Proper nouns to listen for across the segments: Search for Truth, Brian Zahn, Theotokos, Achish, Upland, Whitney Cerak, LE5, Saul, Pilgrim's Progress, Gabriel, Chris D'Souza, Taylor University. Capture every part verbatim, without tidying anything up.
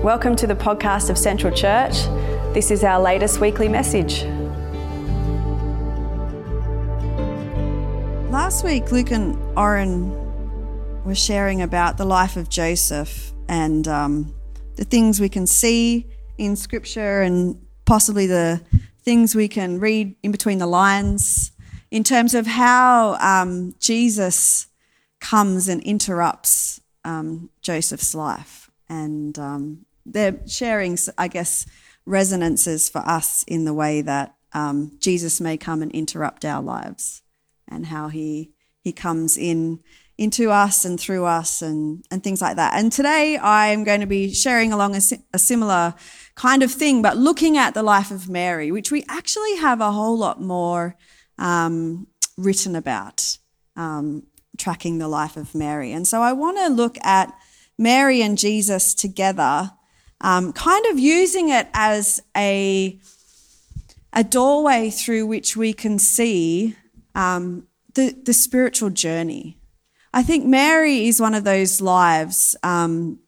Welcome to the podcast of Central Church. This is our latest weekly message. Last week, Luke and Oren were sharing about the life of Joseph and um, the things we can see in Scripture and possibly the things we can read in between the lines in terms of how um, Jesus comes and interrupts um, Joseph's life. And um, they're sharing, I guess, resonances for us in the way that um, Jesus may come and interrupt our lives, and how he he comes in into us and through us and, and things like that. And today I'm going to be sharing along a, a similar kind of thing, but looking at the life of Mary, which we actually have a whole lot more um, written about, um, tracking the life of Mary. And so I want to look at Mary and Jesus together, um, kind of using it as a, a doorway through which we can see Um, the, the spiritual journey. I think Mary is one of those lives um,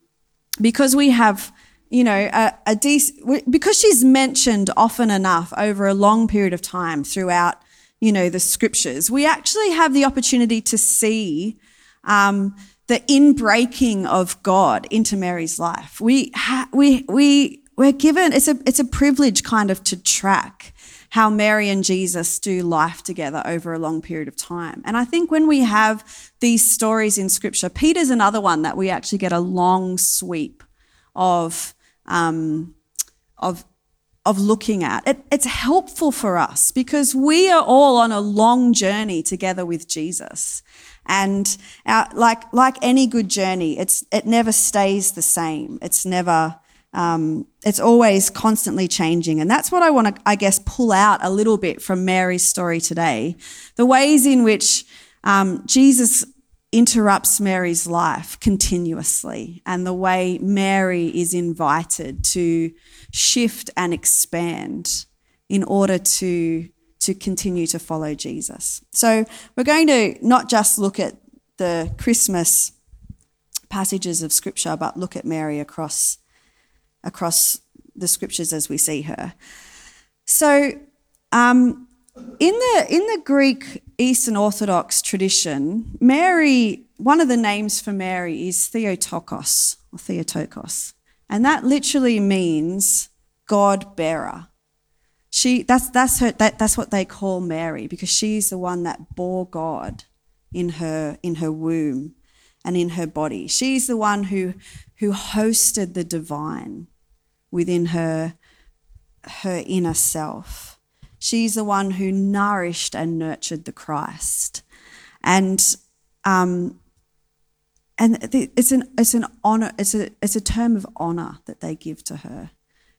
because we have, you know, a, a dec- because she's mentioned often enough over a long period of time throughout, you know, the Scriptures. We actually have the opportunity to see um, the inbreaking of God into Mary's life. We ha- we we we're given it's a it's a privilege kind of to track how Mary and Jesus do life together over a long period of time. And I think when we have these stories in Scripture, Peter's another one that we actually get a long sweep of um, of, of looking at. It, it's helpful for us because we are all on a long journey together with Jesus. And our, like like any good journey, it's it never stays the same. It's never... Um, it's always constantly changing. And that's what I want to, I guess, pull out a little bit from Mary's story today. The ways in which um, Jesus interrupts Mary's life continuously, and the way Mary is invited to shift and expand in order to, to continue to follow Jesus. So we're going to not just look at the Christmas passages of Scripture, but look at Mary across across the Scriptures as we see her. So um, in the in the Greek Eastern Orthodox tradition, Mary, one of the names for Mary is Theotokos, or Theotokos, and that literally means God bearer. She that's that's her that, that's what they call Mary, because she's the one that bore God in her in her womb and in her body. She's the one who who hosted the divine within her, her inner self. She's the one who nourished and nurtured the Christ, and um, and it's an it's an honor it's a it's a term of honor that they give to her,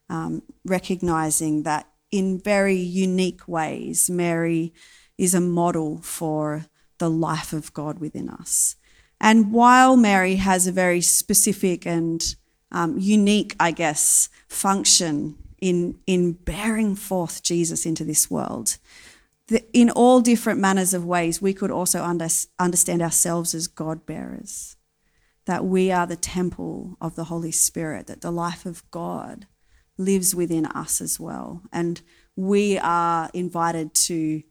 um, recognizing that in very unique ways, Mary is a model for the life of God within us. And while Mary has a very specific and um, unique, I guess, function in in bearing forth Jesus into this world, the, in all different manners of ways, we could also under, understand ourselves as God bearers, that we are the temple of the Holy Spirit, that the life of God lives within us as well. And we are invited to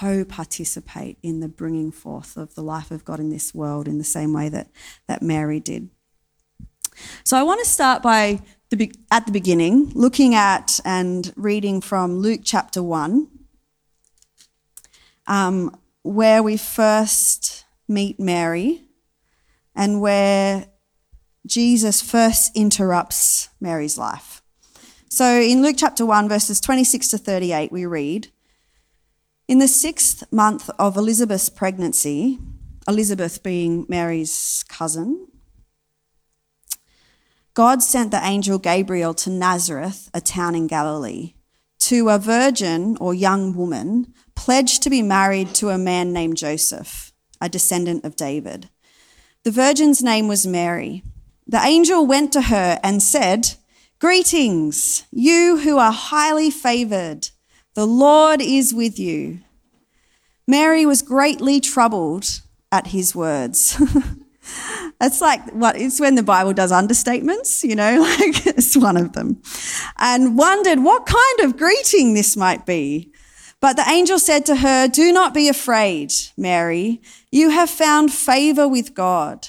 co-participate in the bringing forth of the life of God in this world in the same way that that Mary did. So I want to start by the at the beginning, looking at and reading from Luke chapter one, um, where we first meet Mary and where Jesus first interrupts Mary's life. So in Luke chapter one, verses twenty-six to thirty-eight, we read, "In the sixth month of Elizabeth's pregnancy," Elizabeth being Mary's cousin, "God sent the angel Gabriel to Nazareth, a town in Galilee, to a virgin or young woman pledged to be married to a man named Joseph, a descendant of David. The virgin's name was Mary. The angel went to her and said, 'Greetings, you who are highly favored. The Lord is with you.' Mary was greatly troubled at his words It's like what it's when the Bible does understatements, you know, like it's one of them. And wondered what kind of greeting this might be. But the angel said to her, "Do not be afraid, Mary. You have found favor with God.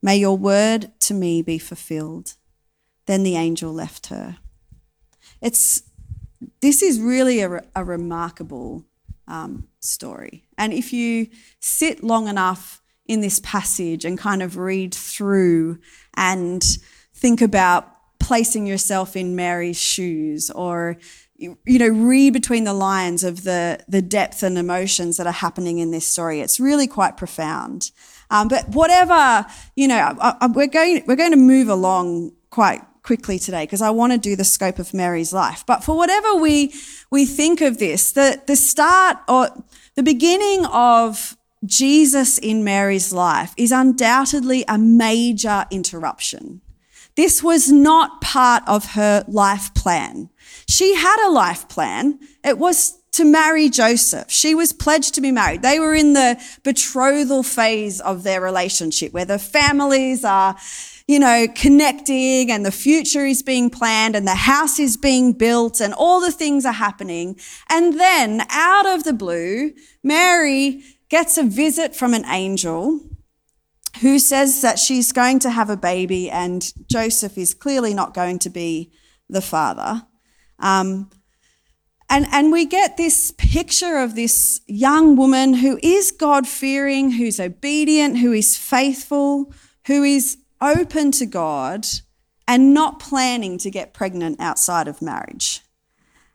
"May your word to me be fulfilled." Then the angel left her. It's this is really a, a remarkable um, story. And if you sit long enough in this passage and kind of read through and think about placing yourself in Mary's shoes, or, you know, read between the lines of the, the depth and emotions that are happening in this story, it's really quite profound. Um, but whatever, you know, I, I, we're going we're going to move along quite quickly today because I want to do the scope of Mary's life. But for whatever we we think of this, the the start or the beginning of Jesus in Mary's life is undoubtedly a major interruption. This was not part of her life plan. She had a life plan. It was to marry Joseph. She was pledged to be married. They were in the betrothal phase of their relationship where the families are, you know, connecting and the future is being planned and the house is being built and all the things are happening. And then out of the blue, Mary gets a visit from an angel who says that she's going to have a baby and Joseph is clearly not going to be the father. Um, And and we get this picture of this young woman who is God-fearing, who's obedient, who is faithful, who is open to God and not planning to get pregnant outside of marriage.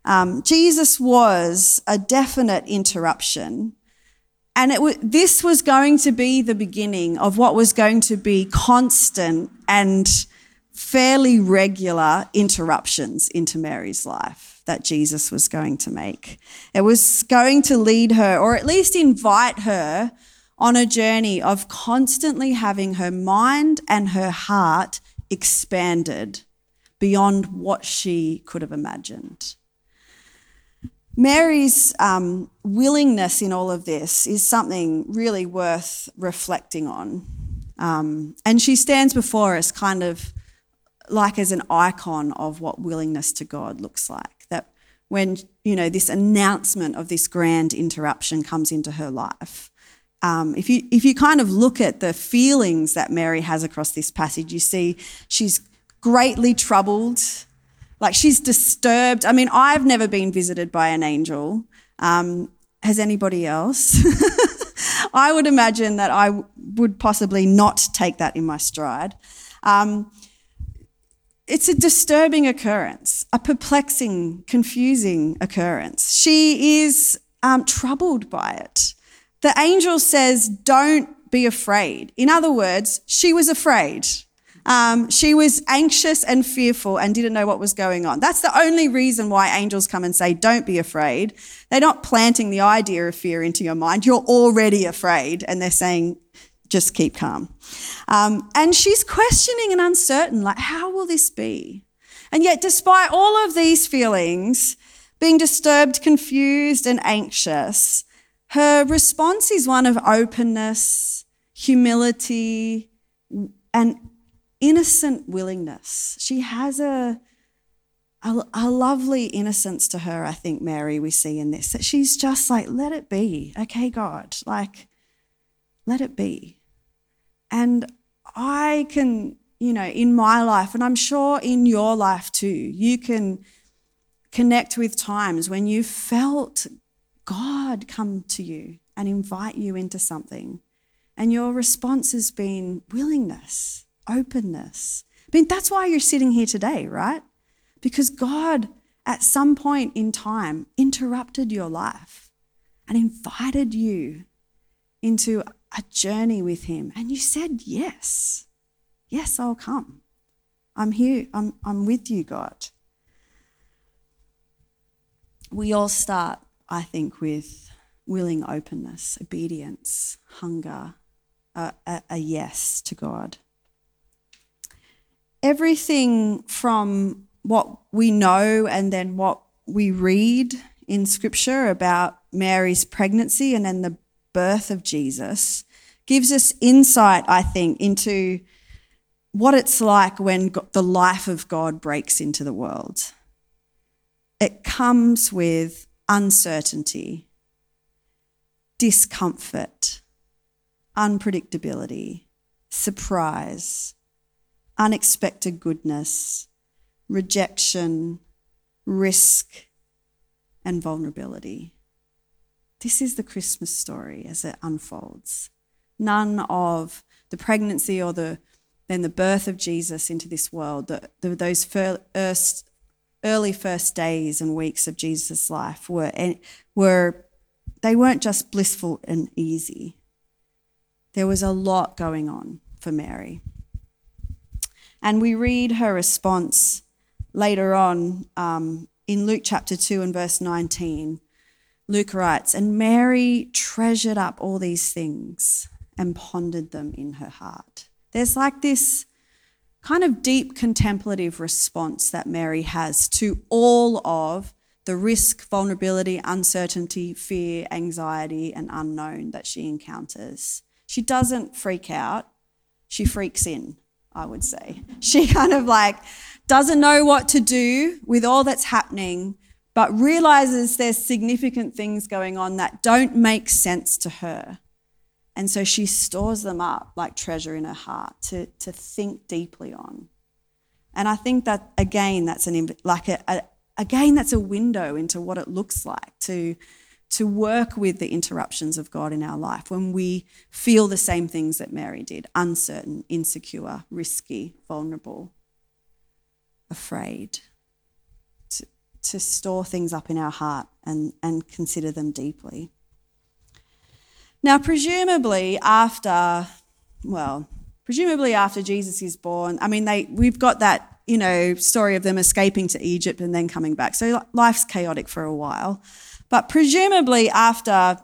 Um, Jesus was a definite interruption, and it w- this was going to be the beginning of what was going to be constant and fairly regular interruptions into Mary's life that Jesus was going to make. It was going to lead her, or at least invite her, on a journey of constantly having her mind and her heart expanded beyond what she could have imagined. Mary's um, willingness in all of this is something really worth reflecting on. Um, and she stands before us kind of like as an icon of what willingness to God looks like. When, you know, this announcement of this grand interruption comes into her life. Um, if you if you kind of look at the feelings that Mary has across this passage, you see she's greatly troubled, like she's disturbed. I mean, I've never been visited by an angel. Um, has anybody else? I would imagine that I would possibly not take that in my stride. Um It's a disturbing occurrence, a perplexing, confusing occurrence. She is um, troubled by it. The angel says, "Don't be afraid." In other words, she was afraid. Um, she was anxious and fearful and didn't know what was going on. That's the only reason why angels come and say, "Don't be afraid." They're not planting the idea of fear into your mind. You're already afraid, and they're saying, "Just keep calm." Um, and she's questioning and uncertain, like, how will this be? And yet, despite all of these feelings, being disturbed, confused, and anxious, her response is one of openness, humility, and innocent willingness. She has a, a, a lovely innocence to her, I think, Mary, we see in this, that she's just like, let it be. Okay, God, like, let it be. And I can, you know, in my life, and I'm sure in your life too, you can Connect with times when you felt God come to you and invite you into something, and your response has been willingness, openness. I mean, that's why you're sitting here today, right? Because God, at some point in time, interrupted your life and invited you into a journey with him, and you said, yes, yes, I'll come. I'm here, I'm, I'm with you, God. We all start, I think, with willing openness, obedience, hunger, a, a, a yes to God. Everything from what we know and then what we read in Scripture about Mary's pregnancy and then the birth of Jesus gives us insight, I think, into what it's like when the life of God breaks into the world. It comes with uncertainty, discomfort, unpredictability, surprise, unexpected goodness, rejection, risk, and vulnerability. This is the Christmas story as it unfolds. None of the pregnancy or the then the birth of Jesus into this world, the, the, those first. early first days and weeks of Jesus' life were, and were they weren't just blissful and easy. There was a lot going on for Mary. And we read her response later on um, in Luke chapter two and verse nineteen. Luke writes, "And Mary treasured up all these things and pondered them in her heart." There's like this kind of deep contemplative response that Mary has to all of the risk, vulnerability, uncertainty, fear, anxiety, and unknown that she encounters. She doesn't freak out. She freaks in, I would say. She kind of like doesn't know what to do with all that's happening, but realizes there's significant things going on that don't make sense to her. And so she stores them up like treasure in her heart to, to think deeply on. And I think that, again, that's an like a, a again that's a window into what it looks like to, to work with the interruptions of God in our life when we feel the same things that Mary did: uncertain, insecure, risky, vulnerable, afraid, to, to store things up in our heart and, and consider them deeply. Now, presumably after, well, presumably after Jesus is born, I mean, they we've got that, you know, story of them escaping to Egypt and then coming back. So life's chaotic for a while. But presumably after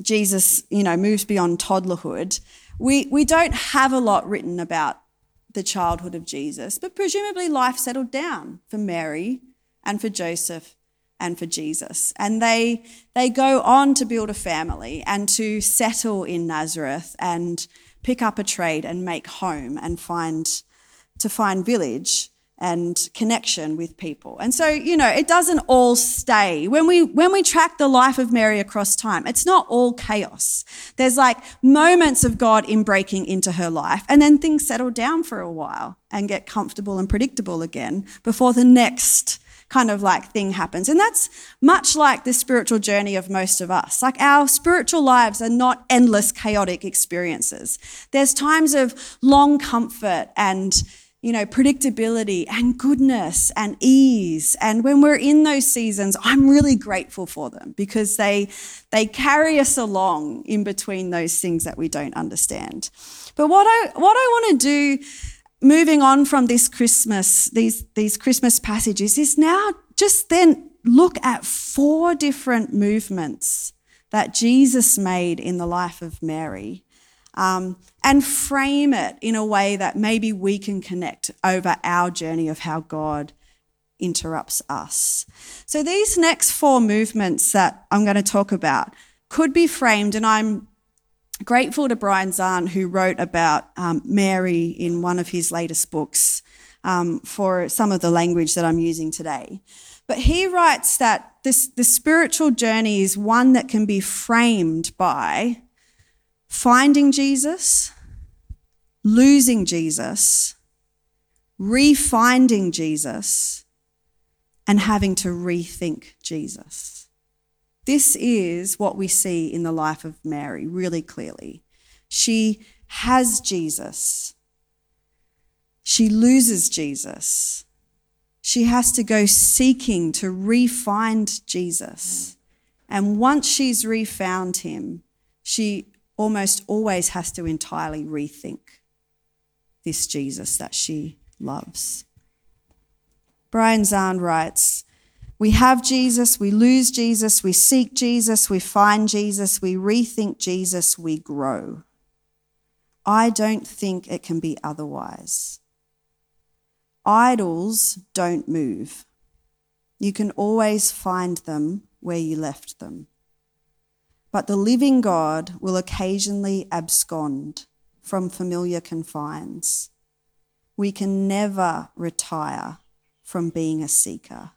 Jesus, you know, moves beyond toddlerhood, we, we don't have a lot written about the childhood of Jesus, but presumably life settled down for Mary and for Joseph and for Jesus. And they they go on to build a family and to settle in Nazareth and pick up a trade and make home and find to find village and connection with people. And so, you know, it doesn't all stay. When we when we track the life of Mary across time, it's not all chaos. There's like moments of God in breaking into her life, and then things settle down for a while and get comfortable and predictable again before the next kind of like thing happens. And that's much like the spiritual journey of most of us. Like, our spiritual lives are not endless chaotic experiences. There's times of long comfort and, you know, predictability and goodness and ease. And when we're in those seasons, I'm really grateful for them because they they carry us along in between those things that we don't understand. But what I what I want to do, moving on from this Christmas, these, these Christmas passages, is now just then look at four different movements that Jesus made in the life of Mary, um, and frame it in a way that maybe we can connect over our journey of how God interrupts us. So these next four movements that I'm going to talk about could be framed, and I'm grateful to Brian Zahn, who wrote about um, Mary in one of his latest books, um, for some of the language that I'm using today. But he writes that this the spiritual journey is one that can be framed by finding Jesus, losing Jesus, refinding Jesus, and having to rethink Jesus. This is what we see in the life of Mary really clearly. She has Jesus. She loses Jesus. She has to go seeking to re-find Jesus. And once she's re-found him, she almost always has to entirely rethink this Jesus that she loves. Brian Zahn writes, "We have Jesus, we lose Jesus, we seek Jesus, we find Jesus, we rethink Jesus, we grow. I don't think it can be otherwise. Idols don't move. You can always find them where you left them. But the living God will occasionally abscond from familiar confines. We can never retire from being a seeker."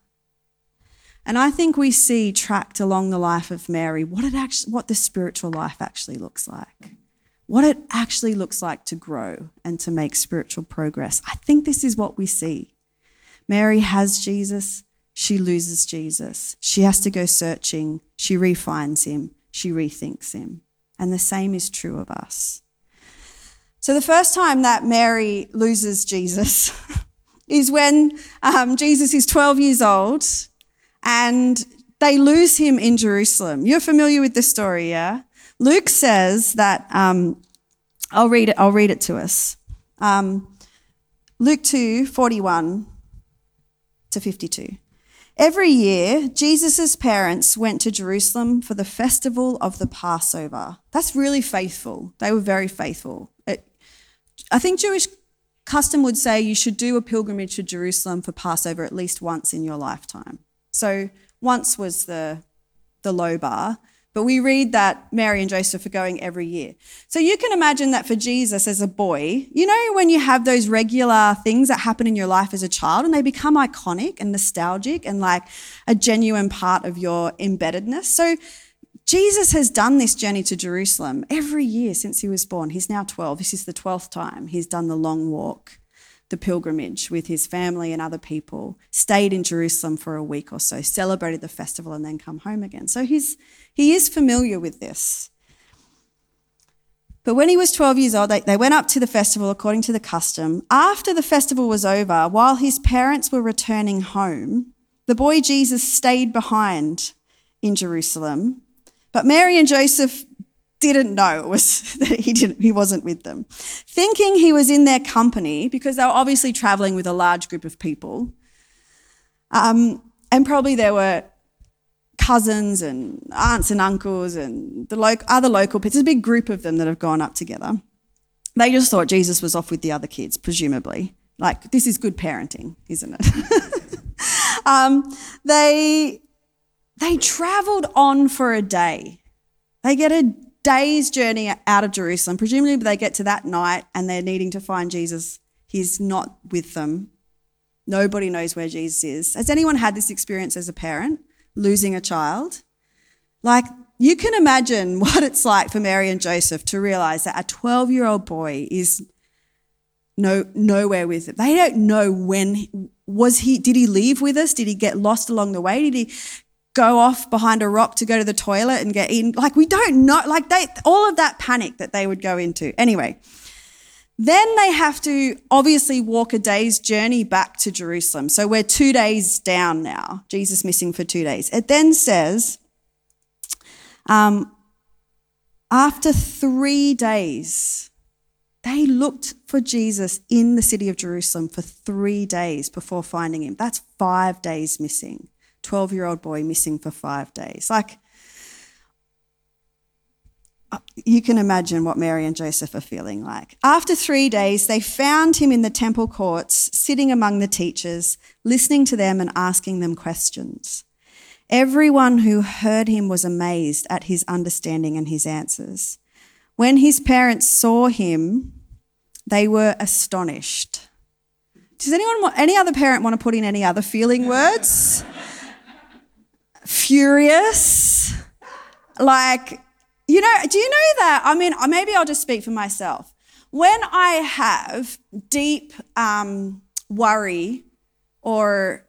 And I think we see tracked along the life of Mary what it actually, what the spiritual life actually looks like. What it actually looks like to grow and to make spiritual progress. I think this is what we see. Mary has Jesus. She loses Jesus. She has to go searching. She refines him. She rethinks him. And the same is true of us. So the first time that Mary loses Jesus is when um, Jesus is twelve years old and they lose him in Jerusalem. You're familiar with the story, yeah? Luke says that, um, I'll read it, I'll read it to us. Um, Luke two, forty-one to fifty-two. "Every year, Jesus' parents went to Jerusalem for the festival of the Passover." That's really faithful. They were very faithful. It, I think Jewish custom would say you should do a pilgrimage to Jerusalem for Passover at least once in your lifetime. So once was the, the low bar. But we read that Mary and Joseph are going every year. So you can imagine that for Jesus as a boy, you know when you have those regular things that happen in your life as a child and they become iconic and nostalgic and like a genuine part of your embeddedness. So Jesus has done this journey to Jerusalem every year since he was born. He's now twelve. This is the twelfth time he's done the long walk, the pilgrimage with his family and other people, stayed in Jerusalem for a week or so, celebrated the festival and then come home again. So he's He is familiar with this. But when he was twelve years old, they, they went up to the festival according to the custom. After the festival was over, while his parents were returning home, the boy Jesus stayed behind in Jerusalem. But Mary and Joseph didn't know it was that he didn't he wasn't with them. Thinking he was in their company, because they were obviously traveling with a large group of people, um, and probably there were cousins and aunts and uncles and the lo- other local people. It's a big group of them that have gone up together. They just thought Jesus was off with the other kids, presumably. Like, this is good parenting, isn't it? um, they they travelled on for a day. They get a day's journey out of Jerusalem. Presumably they get to that night and they're needing to find Jesus. He's not with them. Nobody knows where Jesus is. Has anyone had this experience as a parent? Losing a child? Like, you can imagine what it's like for Mary and Joseph to realise that a twelve-year-old boy is no nowhere with them. They don't know when, was he, did he leave with us? Did he get lost along the way? Did he go off behind a rock to go to the toilet and get eaten? Like, we don't know, like they, all of that panic that they would go into. Anyway, then they have to obviously walk a day's journey back to Jerusalem. So we're two days down now. Jesus missing for two days. It then says, um, after three days, they looked for Jesus in the city of Jerusalem for three days before finding him. That's five days missing. twelve-year-old boy missing for five days. Like, you can imagine what Mary and Joseph are feeling like. After three days, they found him in the temple courts, sitting among the teachers, listening to them and asking them questions. Everyone who heard him was amazed at his understanding and his answers. When his parents saw him, they were astonished. Does anyone want, any other parent want to put in any other feeling words? Furious. Like... You know, do you know that? I mean, maybe I'll just speak for myself. When I have deep um, worry or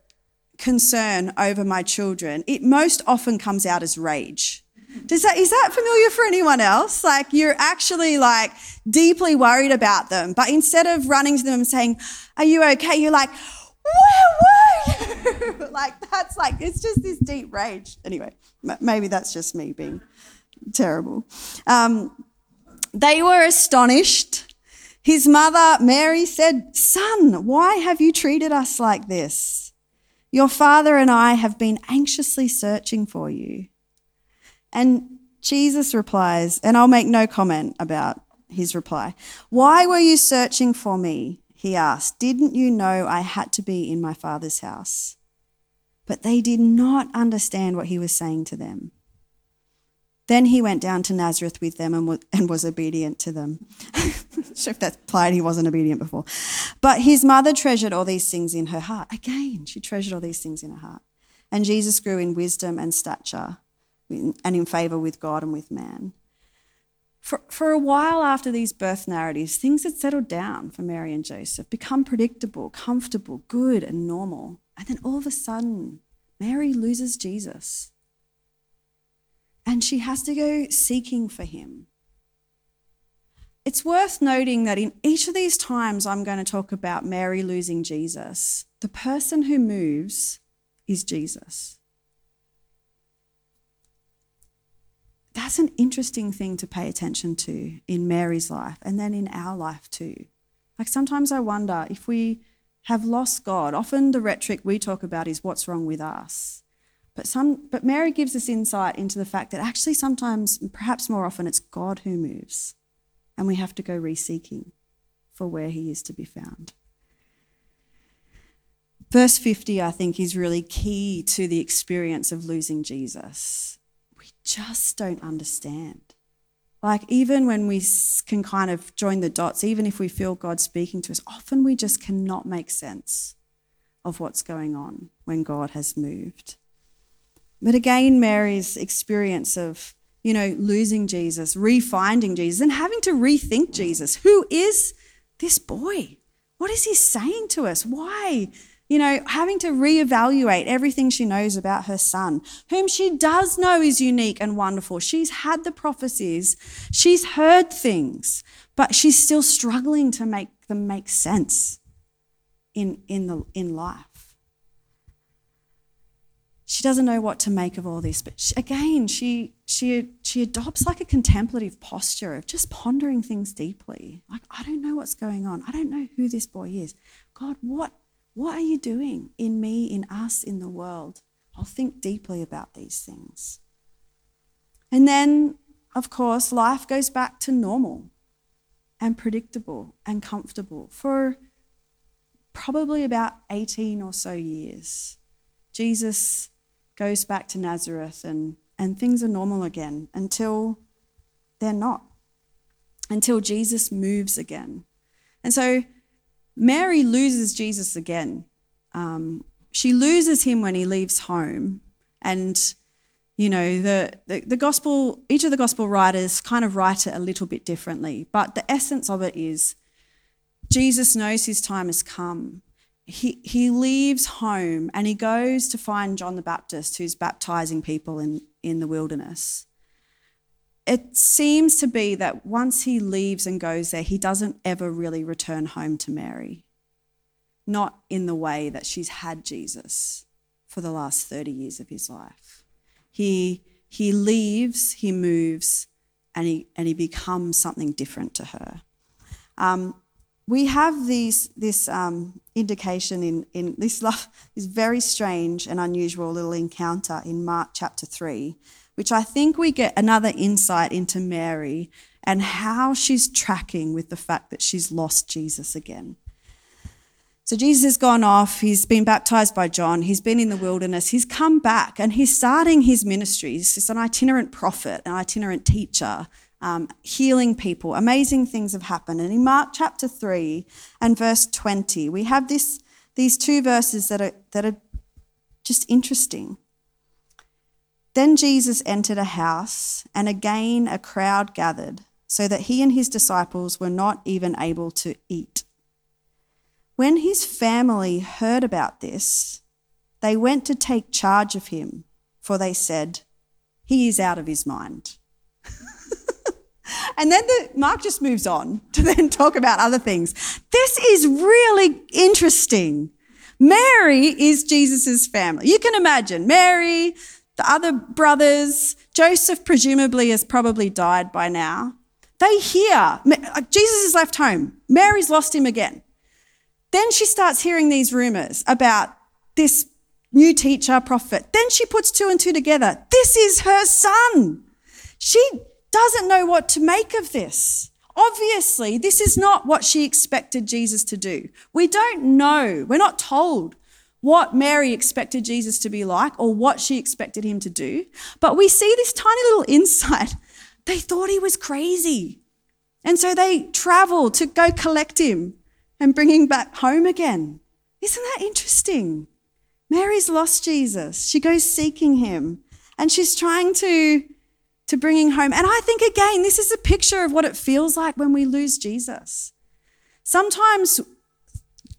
concern over my children, it most often comes out as rage. Does that, is that familiar for anyone else? Like, you're actually like deeply worried about them, but instead of running to them and saying, "Are you okay?" you're like, "Where were you?" Like, that's like, it's just this deep rage. Anyway, m- maybe that's just me being terrible. Um, they were astonished. His mother, Mary, said, "Son, why have you treated us like this? Your father and I have been anxiously searching for you." And Jesus replies, and I'll make no comment about his reply. "Why were you searching for me?" he asked. "Didn't you know I had to be in my Father's house?" But they did not understand what he was saying to them. Then he went down to Nazareth with them and was, and was obedient to them. I'm not sure if that's implied he wasn't obedient before. But his mother treasured all these things in her heart. Again, she treasured all these things in her heart. And Jesus grew in wisdom and stature and in favour with God and with man. For, for a while after these birth narratives, things had settled down for Mary and Joseph, become predictable, comfortable, good and normal. And then all of a sudden, Mary loses Jesus. And she has to go seeking for him. It's worth noting that in each of these times I'm going to talk about Mary losing Jesus, the person who moves is Jesus. That's an interesting thing to pay attention to in Mary's life and then in our life too. Like, sometimes I wonder if we have lost God. Often the rhetoric we talk about is what's wrong with us. But some, but Mary gives us insight into the fact that actually sometimes, perhaps more often, it's God who moves and we have to go re-seeking for where he is to be found. Verse fifty, I think, is really key to the experience of losing Jesus. We just don't understand. Like, even when we can kind of join the dots, even if we feel God speaking to us, often we just cannot make sense of what's going on when God has moved. But again, Mary's experience of, you know, losing Jesus, refinding Jesus and having to rethink Jesus. Who is this boy? What is he saying to us? Why? You know, having to reevaluate everything she knows about her son, whom she does know is unique and wonderful. She's had the prophecies. She's heard things, but she's still struggling to make them make sense in, in, the, in life. She doesn't know what to make of all this, but she, again, she she she adopts like a contemplative posture of just pondering things deeply. Like, I don't know what's going on. I don't know who this boy is. God, what what are you doing in me, in us, in the world? I'll think deeply about these things. And then, of course, life goes back to normal and predictable and comfortable for probably about eighteen or so years. Jesus goes back to Nazareth and, and things are normal again until they're not, until Jesus moves again. And so Mary loses Jesus again. Um, she loses him when he leaves home. And, you know, the, the, the gospel, each of the gospel writers kind of write it a little bit differently, but the essence of it is Jesus knows his time has come. He he leaves home and he goes to find John the Baptist, who's baptizing people in, in the wilderness. It seems to be that once he leaves and goes there, he doesn't ever really return home to Mary, not in the way that she's had Jesus for the last thirty years of his life. He he leaves, he moves, and he and he becomes something different to her. Um, We have these, this um, indication in, in this, love, this very strange and unusual little encounter in Mark chapter three, which I think we get another insight into Mary and how she's tracking with the fact that she's lost Jesus again. So Jesus has gone off, he's been baptised by John, he's been in the wilderness, he's come back and he's starting his ministry. He's just an itinerant prophet, an itinerant teacher, Um, healing people. Amazing things have happened. And in Mark chapter three and verse twenty, we have this these two verses that are that are just interesting. "Then Jesus entered a house, and again a crowd gathered, so that he and his disciples were not even able to eat. When his family heard about this, They went to take charge of him, for they said, he is out of his mind. And then the, Mark just moves on to then talk about other things. This is really interesting. Mary is Jesus's family. You can imagine Mary, the other brothers, Joseph presumably has probably died by now. They hear, Jesus is left home. Mary's lost him again. Then she starts hearing these rumours about this new teacher, prophet. Then she puts two and two together. This is her son. She doesn't know what to make of this. Obviously, this is not what she expected Jesus to do. We don't know. We're not told what Mary expected Jesus to be like or what she expected him to do. But we see this tiny little insight. They thought he was crazy. And so they travel to go collect him and bring him back home again. Isn't that interesting? Mary's lost Jesus. She goes seeking him and she's trying to to bring him home. And I think, again, this is a picture of what it feels like when we lose Jesus. Sometimes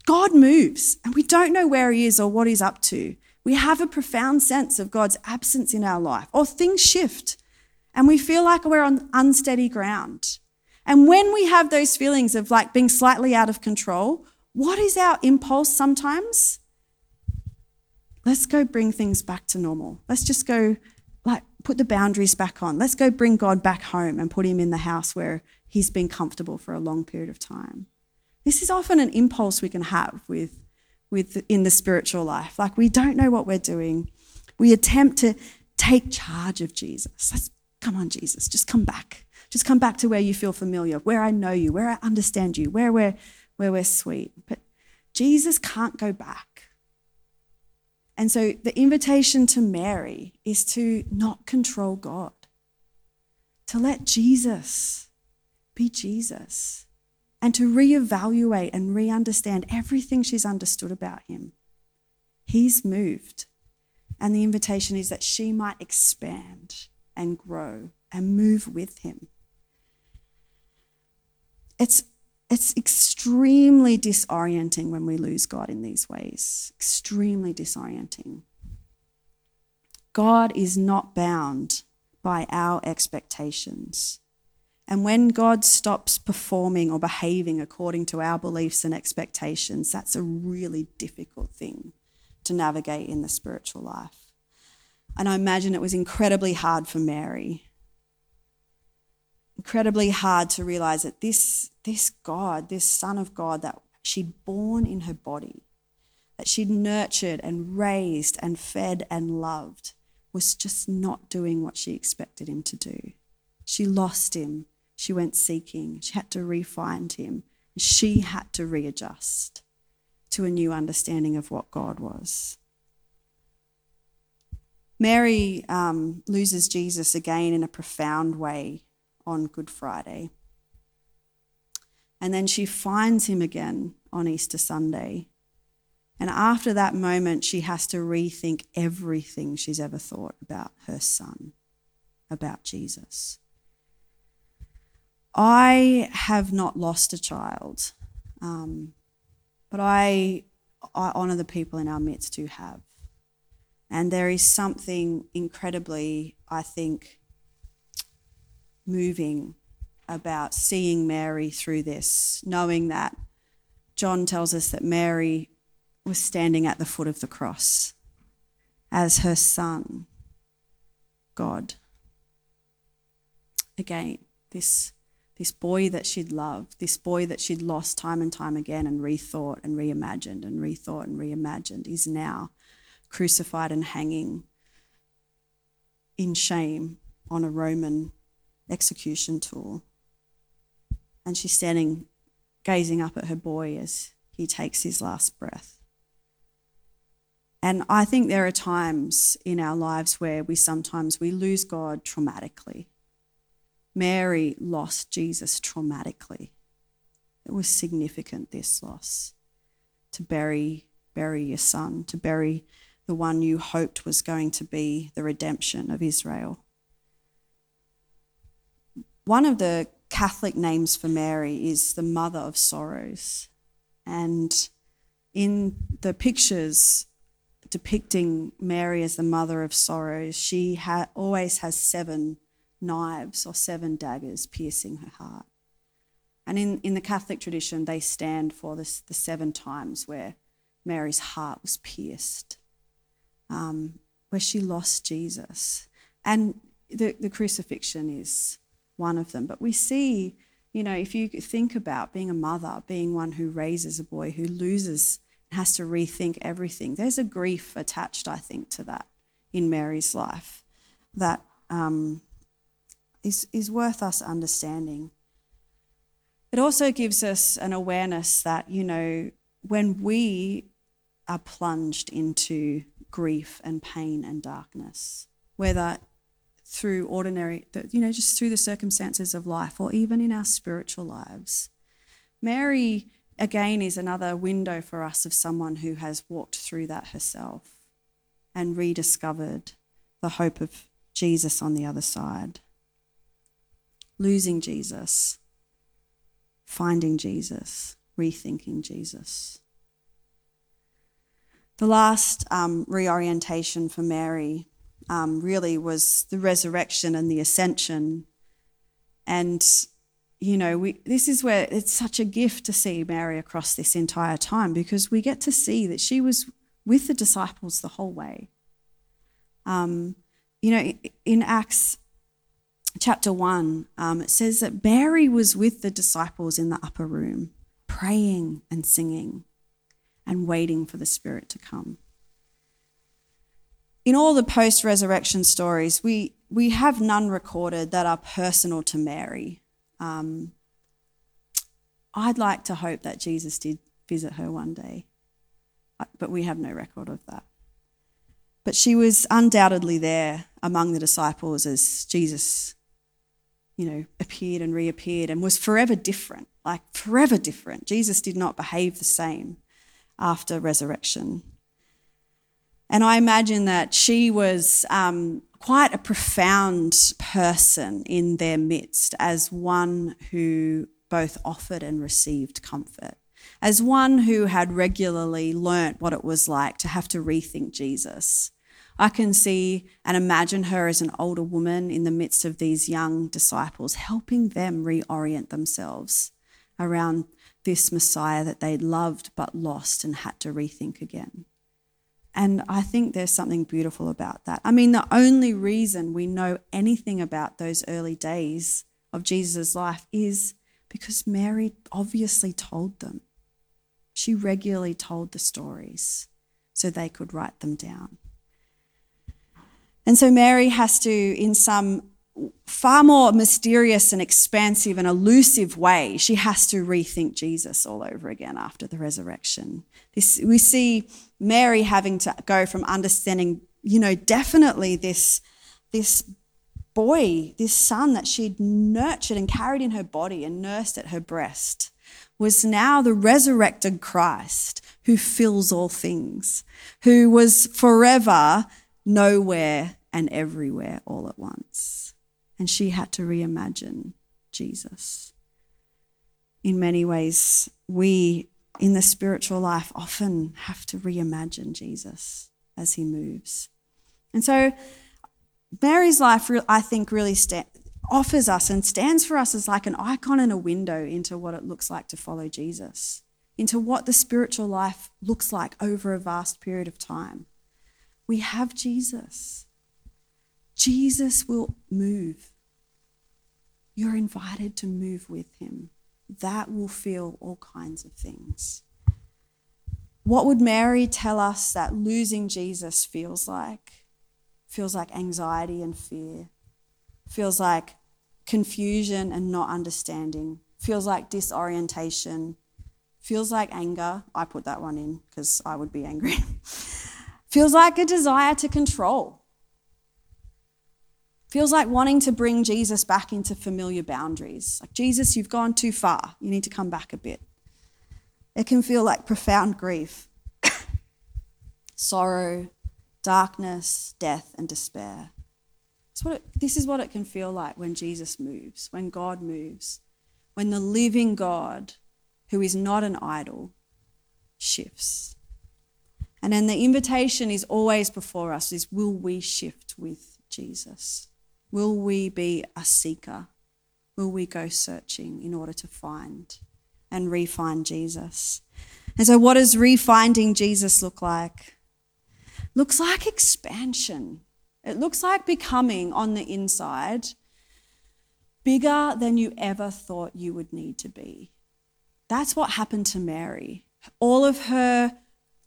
God moves and we don't know where he is or what he's up to. We have a profound sense of God's absence in our life, or things shift and we feel like we're on unsteady ground. And when we have those feelings of like being slightly out of control, what is our impulse sometimes? Let's go bring things back to normal. Let's just go like put the boundaries back on. Let's go bring God back home and put him in the house where he's been comfortable for a long period of time. This is often an impulse we can have with, with in the spiritual life. Like we don't know what we're doing. We attempt to take charge of Jesus. Let's come on, Jesus, just come back. Just come back to where you feel familiar, where I know you, where I understand you, where we're, where we're sweet. But Jesus can't go back. And so the invitation to Mary is to not control God, to let Jesus be Jesus, and to reevaluate and re-understand everything she's understood about him. He's moved, and the invitation is that she might expand and grow and move with him. It's It's extremely disorienting when we lose God in these ways. Extremely disorienting. God is not bound by our expectations. And when God stops performing or behaving according to our beliefs and expectations, that's a really difficult thing to navigate in the spiritual life. And I imagine it was incredibly hard for Mary. Incredibly hard to realise that this, this God, this Son of God that she'd born in her body, that she'd nurtured and raised and fed and loved, was just not doing what she expected him to do. She lost him. She went seeking. She had to re-find him. She had to readjust to a new understanding of what God was. Mary um, loses Jesus again in a profound way on Good Friday. And then she finds him again on Easter Sunday. And after that moment, she has to rethink everything she's ever thought about her son, about Jesus. I have not lost a child, um, but I, I honour the people in our midst who have. And there is something incredibly, I think, moving about seeing Mary through this, knowing that John tells us that Mary was standing at the foot of the cross as her son, God. Again, this, this boy that she'd loved, this boy that she'd lost time and time again and rethought and reimagined and rethought and reimagined is now crucified and hanging in shame on a Roman execution tool, and she's standing gazing up at her boy as he takes his last breath. And I think there are times in our lives where we sometimes we lose God traumatically. Mary lost Jesus traumatically. It was significant, this loss, to bury bury your son, to bury the one you hoped was going to be the redemption of Israel. One of the Catholic names for Mary is the Mother of Sorrows. And in the pictures depicting Mary as the mother of sorrows, she ha- always has seven knives or seven daggers piercing her heart. And in, in the Catholic tradition, they stand for this, the seven times where Mary's heart was pierced, um, where she lost Jesus. And the, the crucifixion is one of them. But we see, you know, if you think about being a mother, being one who raises a boy, who loses and has to rethink everything, there's a grief attached, I think, to that in Mary's life that um, is, is worth us understanding. It also gives us an awareness that, you know, when we are plunged into grief and pain and darkness, whether through ordinary, you know, just through the circumstances of life or even in our spiritual lives, Mary, again, is another window for us of someone who has walked through that herself and rediscovered the hope of Jesus on the other side. Losing Jesus, finding Jesus, rethinking Jesus. The last um, reorientation for Mary um, really was the resurrection and the ascension. And, you know, we, this is where it's such a gift to see Mary across this entire time, because we get to see that she was with the disciples the whole way. Um, you know, in Acts Chapter one, um, it says that Mary was with the disciples in the upper room, praying and singing and waiting for the Spirit to come. In all the post-resurrection stories, we, we have none recorded that are personal to Mary. Um, I'd like to hope that Jesus did visit her one day, but we have no record of that. But she was undoubtedly there among the disciples as Jesus, you know, appeared and reappeared and was forever different, like forever different. Jesus did not behave the same after resurrection. And I imagine that she was um, quite a profound person in their midst, as one who both offered and received comfort, as one who had regularly learnt what it was like to have to rethink Jesus. I can see and imagine her as an older woman in the midst of these young disciples, helping them reorient themselves around this Messiah that they loved but lost and had to rethink again. And I think there's something beautiful about that. I mean, the only reason we know anything about those early days of Jesus' life is because Mary obviously told them. She regularly told the stories so they could write them down. And so Mary has to, in some far more mysterious and expansive and elusive way, she has to rethink Jesus all over again after the resurrection. This, we see Mary having to go from understanding, you know, definitely this, this boy, this son that she'd nurtured and carried in her body and nursed at her breast, was now the resurrected Christ who fills all things, who was forever nowhere and everywhere all at once. And she had to reimagine Jesus. In many ways, we in the spiritual life often have to reimagine Jesus as he moves. And so Mary's life, I think, really sta- offers us and stands for us as like an icon and a window into what it looks like to follow Jesus, into what the spiritual life looks like over a vast period of time. We have Jesus. Jesus will move. You're invited to move with him. That will feel all kinds of things. What would Mary tell us that losing Jesus feels like? Feels like anxiety and fear. Feels like confusion and not understanding. Feels like disorientation. Feels like anger. I put that one in because I would be angry. Feels like a desire to control. Feels like wanting to bring Jesus back into familiar boundaries. Like, Jesus, you've gone too far. You need to come back a bit. It can feel like profound grief, sorrow, darkness, death, and despair. It's what it, this is what it can feel like when Jesus moves, when God moves, when the living God, who is not an idol, shifts. And then the invitation is always before us is, will we shift with Jesus? Will we be a seeker? Will we go searching in order to find and re-find Jesus? And so what does re-finding Jesus look like? Looks like expansion. It looks like becoming on the inside bigger than you ever thought you would need to be. That's what happened to Mary. All of her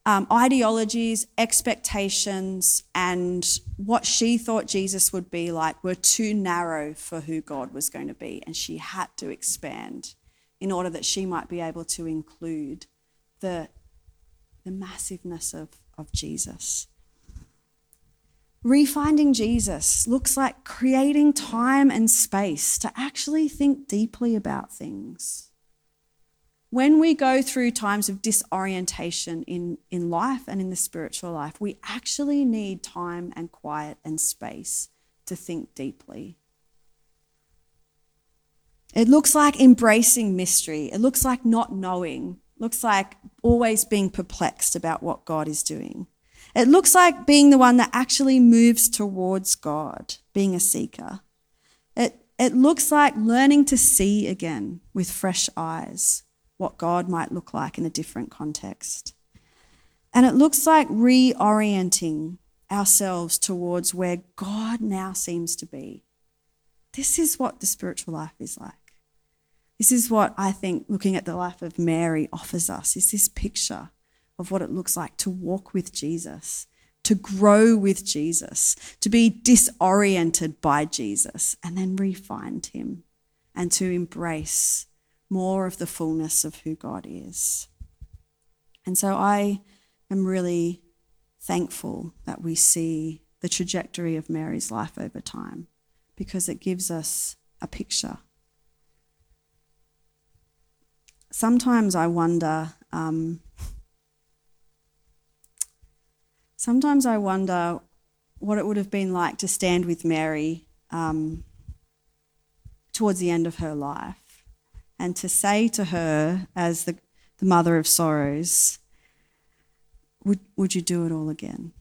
um, ideologies, expectations, and what she thought Jesus would be like were too narrow for who God was going to be, and she had to expand in order that she might be able to include the, the massiveness of, of Jesus. Refinding Jesus looks like creating time and space to actually think deeply about things. When we go through times of disorientation in, in life and in the spiritual life, we actually need time and quiet and space to think deeply. It looks like embracing mystery. It looks like not knowing. It looks like always being perplexed about what God is doing. It looks like being the one that actually moves towards God, being a seeker. It, it looks like learning to see again with fresh eyes what God might look like in a different context. And it looks like reorienting ourselves towards where God now seems to be. This is what the spiritual life is like. This is what I think looking at the life of Mary offers us, is this picture of what it looks like to walk with Jesus, to grow with Jesus, to be disoriented by Jesus and then re-find him, and to embrace more of the fullness of who God is. And so I am really thankful that we see the trajectory of Mary's life over time, because it gives us a picture. Sometimes I wonder... Um, Sometimes I wonder what it would have been like to stand with Mary um, towards the end of her life, and to say to her as the, the mother of sorrows, would, would you do it all again?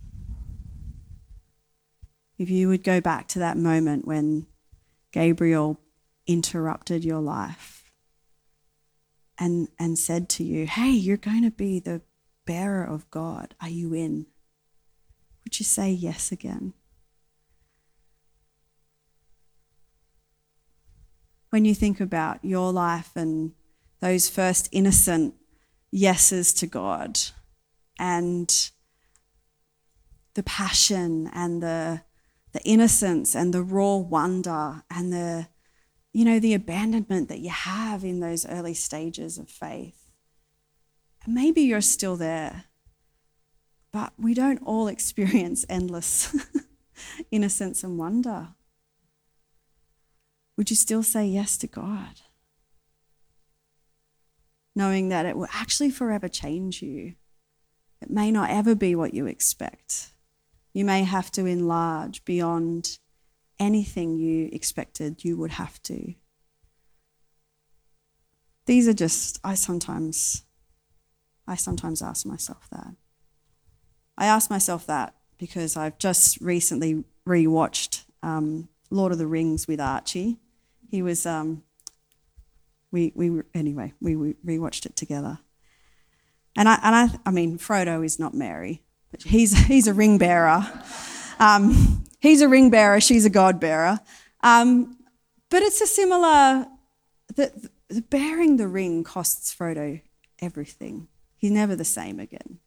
If you would go back to that moment when Gabriel interrupted your life and, and said to you, hey, you're going to be the bearer of God, are you in? Would you say yes again? When you think about your life and those first innocent yeses to God, and the passion and the the innocence and the raw wonder and the, you know, the abandonment that you have in those early stages of faith, maybe you're still there. But we don't all experience endless innocence and wonder. Would you still say yes to God? Knowing that it will actually forever change you. It may not ever be what you expect. You may have to enlarge beyond anything you expected you would have to. These are just, I sometimes, I sometimes ask myself that. I ask myself that because I've just recently rewatched um, Lord of the Rings with Archie. He was, um, we we anyway, we rewatched it together. And I and I, I mean, Frodo is not Mary, but he's he's a ring bearer. Um, he's a ring bearer. She's a God bearer. Um, but it's a similar. The, the bearing the ring costs Frodo everything. He's never the same again.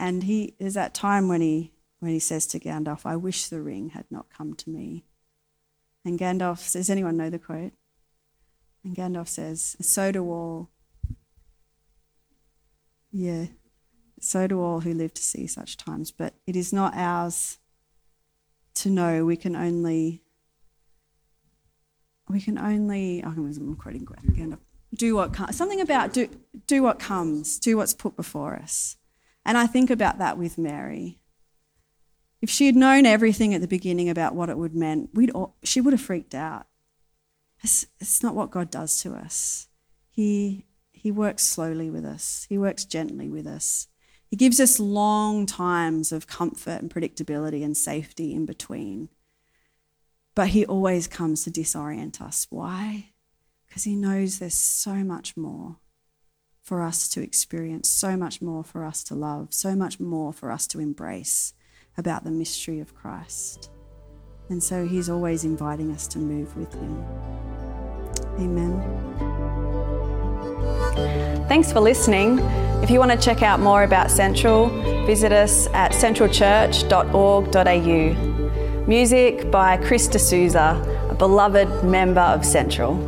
And he there's that time when he when he says to Gandalf, I wish the ring had not come to me. And Gandalf says, does anyone know the quote? And Gandalf says, so do all. Yeah, so do all who live to see such times. But it is not ours to know. We can only, we can only, oh, I'm quoting Gandalf, do what comes. Something about do, do what comes, do what's put before us. And I think about that with Mary. If she had known everything at the beginning about what it would mean, we'd all, she would have freaked out. It's, it's not what God does to us. He, he works slowly with us. He works gently with us. He gives us long times of comfort and predictability and safety in between. But he always comes to disorient us. Why? Because he knows there's so much more for us to experience, so much more for us to love, so much more for us to embrace about the mystery of Christ. And so he's always inviting us to move with him. Amen. Thanks for listening. If you want to check out more about Central, visit us at central church dot org dot a u. Music by Chris D'Souza, a beloved member of Central.